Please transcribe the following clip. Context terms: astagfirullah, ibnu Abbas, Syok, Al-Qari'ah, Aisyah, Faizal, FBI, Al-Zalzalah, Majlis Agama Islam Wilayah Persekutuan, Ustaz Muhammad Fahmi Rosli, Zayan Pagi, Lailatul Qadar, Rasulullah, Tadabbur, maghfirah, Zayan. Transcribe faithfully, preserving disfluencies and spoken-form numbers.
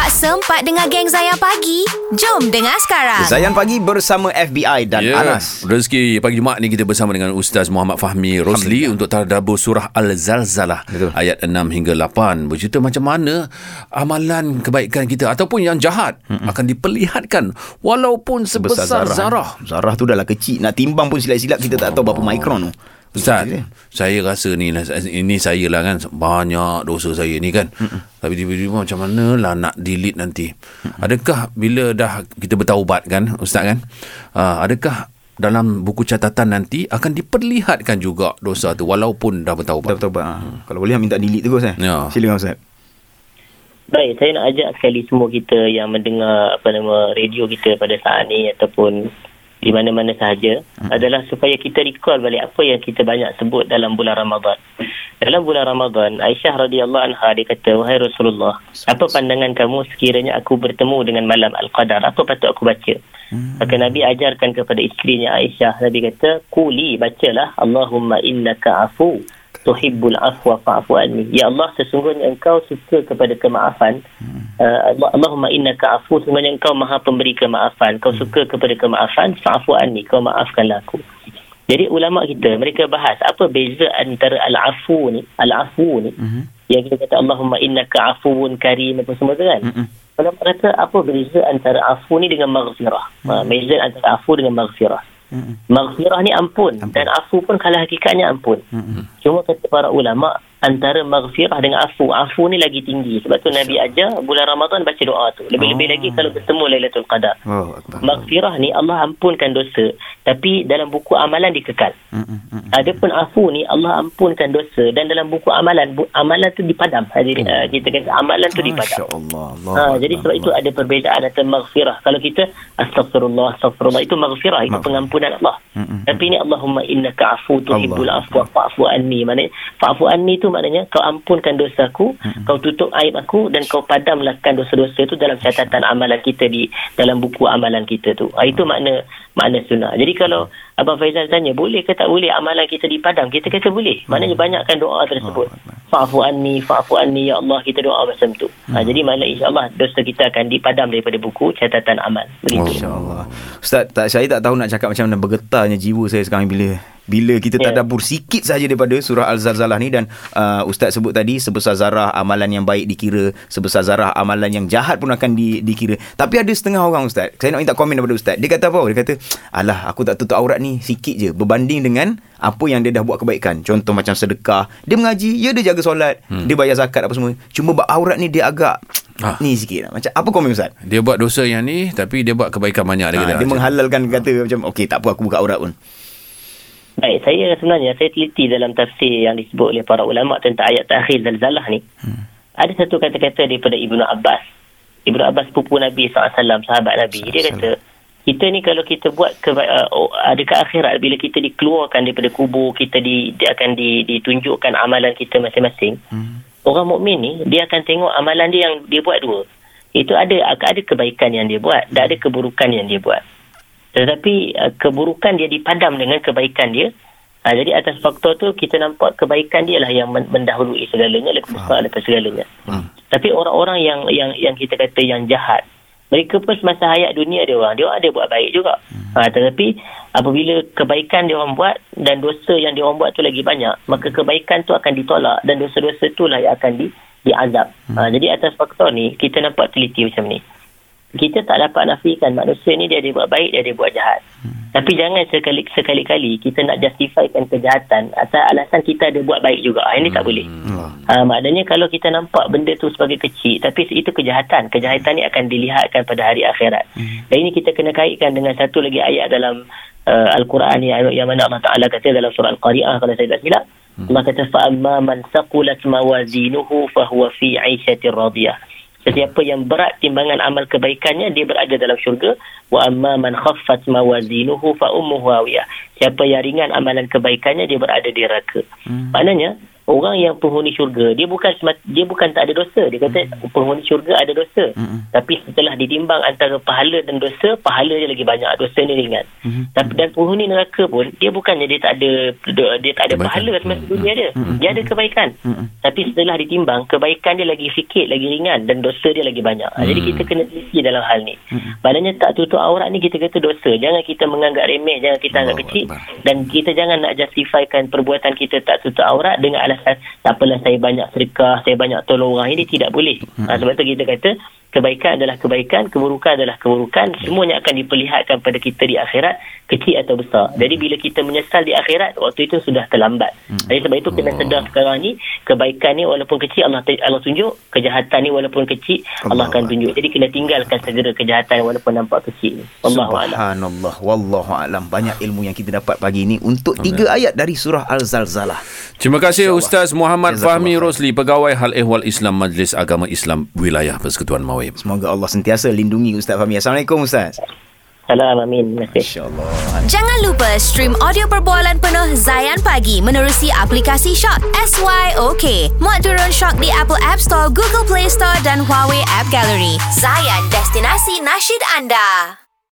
Tak sempat dengar geng Zayan Pagi? Jom dengar sekarang. Zayan Pagi bersama F B I dan yeah. Anas. Rezeki pagi Jumaat ni kita bersama dengan Ustaz Muhammad Fahmi Rosli untuk tadabbur surah Al-Zalzalah. Betul. Ayat enam hingga lapan bercerita macam mana amalan kebaikan kita ataupun yang jahat Mm-mm. akan diperlihatkan walaupun sebesar, sebesar zarah. Zarah tu dahlah kecil, nak timbang pun silap-silap kita tak tahu berapa mikron tu. Ustaz, saya rasa ni ini saya lah kan, banyak dosa saya ni kan. Mm-mm. Tapi tiba-tiba macam mana lah nak delete nanti. Mm-mm. Adakah bila dah kita bertaubat kan Ustaz kan, uh, adakah dalam buku catatan nanti akan diperlihatkan juga dosa tu walaupun dah bertaubat? Dah bertaubat. Hmm. Kalau boleh minta delete terus eh. Ya. Silakan Ustaz. Baik, saya nak ajak sekali semua kita yang mendengar apa nama radio kita pada saat ni ataupun di mana-mana sahaja hmm. adalah supaya kita recall balik apa yang kita banyak sebut dalam bulan Ramadan. Dalam bulan Ramadan, Aisyah radhiyallahu anha dia kata, "Wahai Rasulullah, apa pandangan kamu sekiranya aku bertemu dengan malam Al-Qadar? Apa patut aku baca?" Hmm. Maka Nabi ajarkan kepada isterinya Aisyah, Nabi kata, "Quli, bacalah Allahumma innaka afu tuhibbul afwa fafu anni." Ya Allah, sesungguhnya engkau suka kepada kemaafan. Hmm. Uh, Allahumma innaka afu, sesungguhnya engkau maha pemberi kemaafan. Kau suka kepada kemaafan, fafu anni, kau maafkanlah aku. Jadi ulama kita mereka bahas apa beza antara al-afu ni, al-afu ni hmm. yang kita kata Allahumma innaka afuun karim apa semua tu kan. Hmm. Ulama kata apa beza antara afu ni dengan maghfirah? Hmm. Beza antara afu dengan maghfirah. Mm-hmm. Maghfirah ni ampun, ampun dan afu pun kalau hakikatnya ampun. Mm-hmm. Cuma kata para ulama antara maghfirah dengan afu, afu ni lagi tinggi. Sebab tu Nabi ajar bulan Ramadan baca doa tu. Lebih-lebih oh. lagi kalau bertemu Lailatul Qadar. Oh, maghfirah ni Allah ampunkan dosa, tapi dalam buku amalan dikekal. Mm-hmm. Adapun afu ni Allah ampunkan dosa dan dalam buku amalan bu- amalan tu dipadam. Jadi oh. kita kata amalan tu dipadam. Masya-Allah. Ha, jadi sebab Allah. Itu ada perbezaan antara maghfirah. Kalau kita astagfirullah, astagfirullah itu maghfirah, itu pengampunan Allah. Mm-hmm. Tapi ini Allahumma innaka afu tuhibbul afwa fafu anni. Maknanya fafu anni tu maknanya kau ampunkan dosaku, mm-hmm. kau tutup aib aku dan kau padamkan dosa-dosa itu dalam catatan amalan kita di dalam buku amalan kita tu. Ha, itu makna makna sunnah. Jadi kalau Abang Faizal tanya boleh ke tak boleh amalan kita dipadam, kita kata boleh. Maknanya banyakkan doa tersebut. Fa'fu anni, fa'fu anni, ya Allah, kita doa macam tu. Ha, jadi malah insya-Allah dosa kita akan dipadam daripada buku catatan amal. Begitu. Insya-Allah. Ustaz, tak, saya tak tahu nak cakap macam dan bergetarnya jiwa saya sekarang bila bila kita yeah. tadabbur sikit saja daripada surah Al-Zalzalah ni. Dan uh, Ustaz sebut tadi, sebesar zarah amalan yang baik dikira, sebesar zarah amalan yang jahat pun akan di, dikira. Tapi ada setengah orang Ustaz, saya nak minta komen daripada Ustaz. Dia kata apa? Dia kata, alah aku tak tutup aurat ni sikit je berbanding dengan apa yang dia dah buat kebaikan. Contoh macam sedekah, dia mengaji, ya dia jaga solat, hmm. dia bayar zakat apa semua. Cuma bab aurat ni dia agak ah. ni sikit lah. Macam apa komen Ustaz? Dia buat dosa yang ni tapi dia buat kebaikan banyak. Dia, ha, kata, dia menghalalkan, kata ah. macam okey tak apa aku buka aurat pun. Baik, saya sebenarnya saya teliti dalam tafsir yang disebut oleh para ulama tentang ayat takhir Zalzalah ni. Hmm. Ada satu kata-kata daripada ibnu Abbas. Ibnu Abbas pupu Nabi sallallahu alaihi wasallam, sahabat Nabi. Dia kata, kita ni kalau kita buat keba- dekat akhirat bila kita dikeluarkan daripada kubur, kita di, dia akan di, ditunjukkan amalan kita masing-masing. Hmm. Orang mukmin ni dia akan tengok amalan dia yang dia buat dua. Itu ada ada kebaikan yang dia buat dan ada keburukan yang dia buat. Tetapi keburukan dia dipadam dengan kebaikan dia. Ha, jadi atas faktor tu kita nampak kebaikan dia lah yang mendahului segalanya, lebih besar daripada segalanya. Hmm. Tapi orang-orang yang yang yang kita kata yang jahat, mereka pun semasa hayat dunia dia orang, dia orang ada buat baik juga. Hmm. Ha, tetapi apabila kebaikan dia orang buat dan dosa yang dia orang buat tu lagi banyak, maka kebaikan tu akan ditolak dan dosa-dosa tu lah yang akan di, diazab. Hmm. Ha, jadi atas faktor ni kita nampak teliti macam ni. Kita tak dapat nafikan manusia ni dia ada buat baik, dia ada buat jahat. Hmm. Tapi jangan sekali, sekali-kali kita nak justifikan kejahatan atas alasan kita ada buat baik juga. Ini hmm. tak boleh. Hmm. Ha, maknanya kalau kita nampak benda tu sebagai kecil, tapi itu kejahatan. Kejahatan ni akan dilihatkan pada hari akhirat. Hmm. Dan ini kita kena kaitkan dengan satu lagi ayat dalam uh, Al-Qur'an yang, yang mana Allah Ta'ala kata dalam surah Al-Qari'ah kalau saya tak silap. Hmm. Allah kata, فَأَمَّا مَنْ سَقُلَتْ مَوَازِينُهُ فَهُوَ فِي عَيْشَةٍ رَضِيَةٍ. Sesiapa yang berat timbangan amal kebaikannya, dia berada dalam syurga. Wa amma man khaffat mawazinuhu fa ummuhu hawiyah. Siapa yang ringan amalan kebaikannya, dia berada di neraka. Hmm. Maknanya orang yang penghuni syurga, dia bukan dia bukan tak ada dosa. Dia kata mm-hmm. penghuni syurga ada dosa. Mm-hmm. Tapi setelah ditimbang antara pahala dan dosa, pahala dia lagi banyak, dosa ni ringan. Mm-hmm. Tapi dan penghuni neraka pun, dia bukannya dia tak ada dia tak ada kebaikan. Pahala semasa mm-hmm. dunia dia. Mm-hmm. Dia ada kebaikan. Mm-hmm. Tapi setelah ditimbang, kebaikan dia lagi sikit, lagi ringan, dan dosa dia lagi banyak. Mm-hmm. Jadi kita kena teliti dalam hal ni. Mm-hmm. Maknanya tak tutup aurat ni kita kata dosa. Jangan kita menganggap remeh, jangan kita anggap kecil, dan kita jangan nak justifykan perbuatan kita tak tutup aurat dengan alasan tak apalah saya banyak sedekah, saya banyak tolong orang. Ini tidak boleh. Ha, sebab tu kita kata kebaikan adalah kebaikan, keburukan adalah keburukan. Semuanya akan diperlihatkan pada kita di akhirat, kecil atau besar. Jadi bila kita menyesal di akhirat, waktu itu sudah terlambat. Jadi sebab itu kena sedar sekarang ni, kebaikan ni walaupun kecil Allah Allah tunjuk, kejahatan ni walaupun kecil Allah akan tunjuk. Jadi kena tinggalkan segera kejahatan walaupun nampak kecil ni. Subhanallah, wallahu a'lam. Banyak ilmu yang kita dapat pagi ini untuk tiga ayat dari surah Al-Zalzalah. Terima kasih Ustaz Muhammad Fahmi Rosli, Pegawai Hal Ehwal Islam Majlis Agama Islam Wilayah Persekutuan Mawi. Semoga Allah sentiasa lindungi Ustaz Fahmi. Assalamualaikum Ustaz. Salam, amin. InsyaAllah. Jangan lupa stream audio perbualan penuh Zayan Pagi menerusi aplikasi Syok S Y O K. Muat turun Syok di Apple App Store, Google Play Store dan Huawei App Gallery. Zayan, destinasi nasyid anda.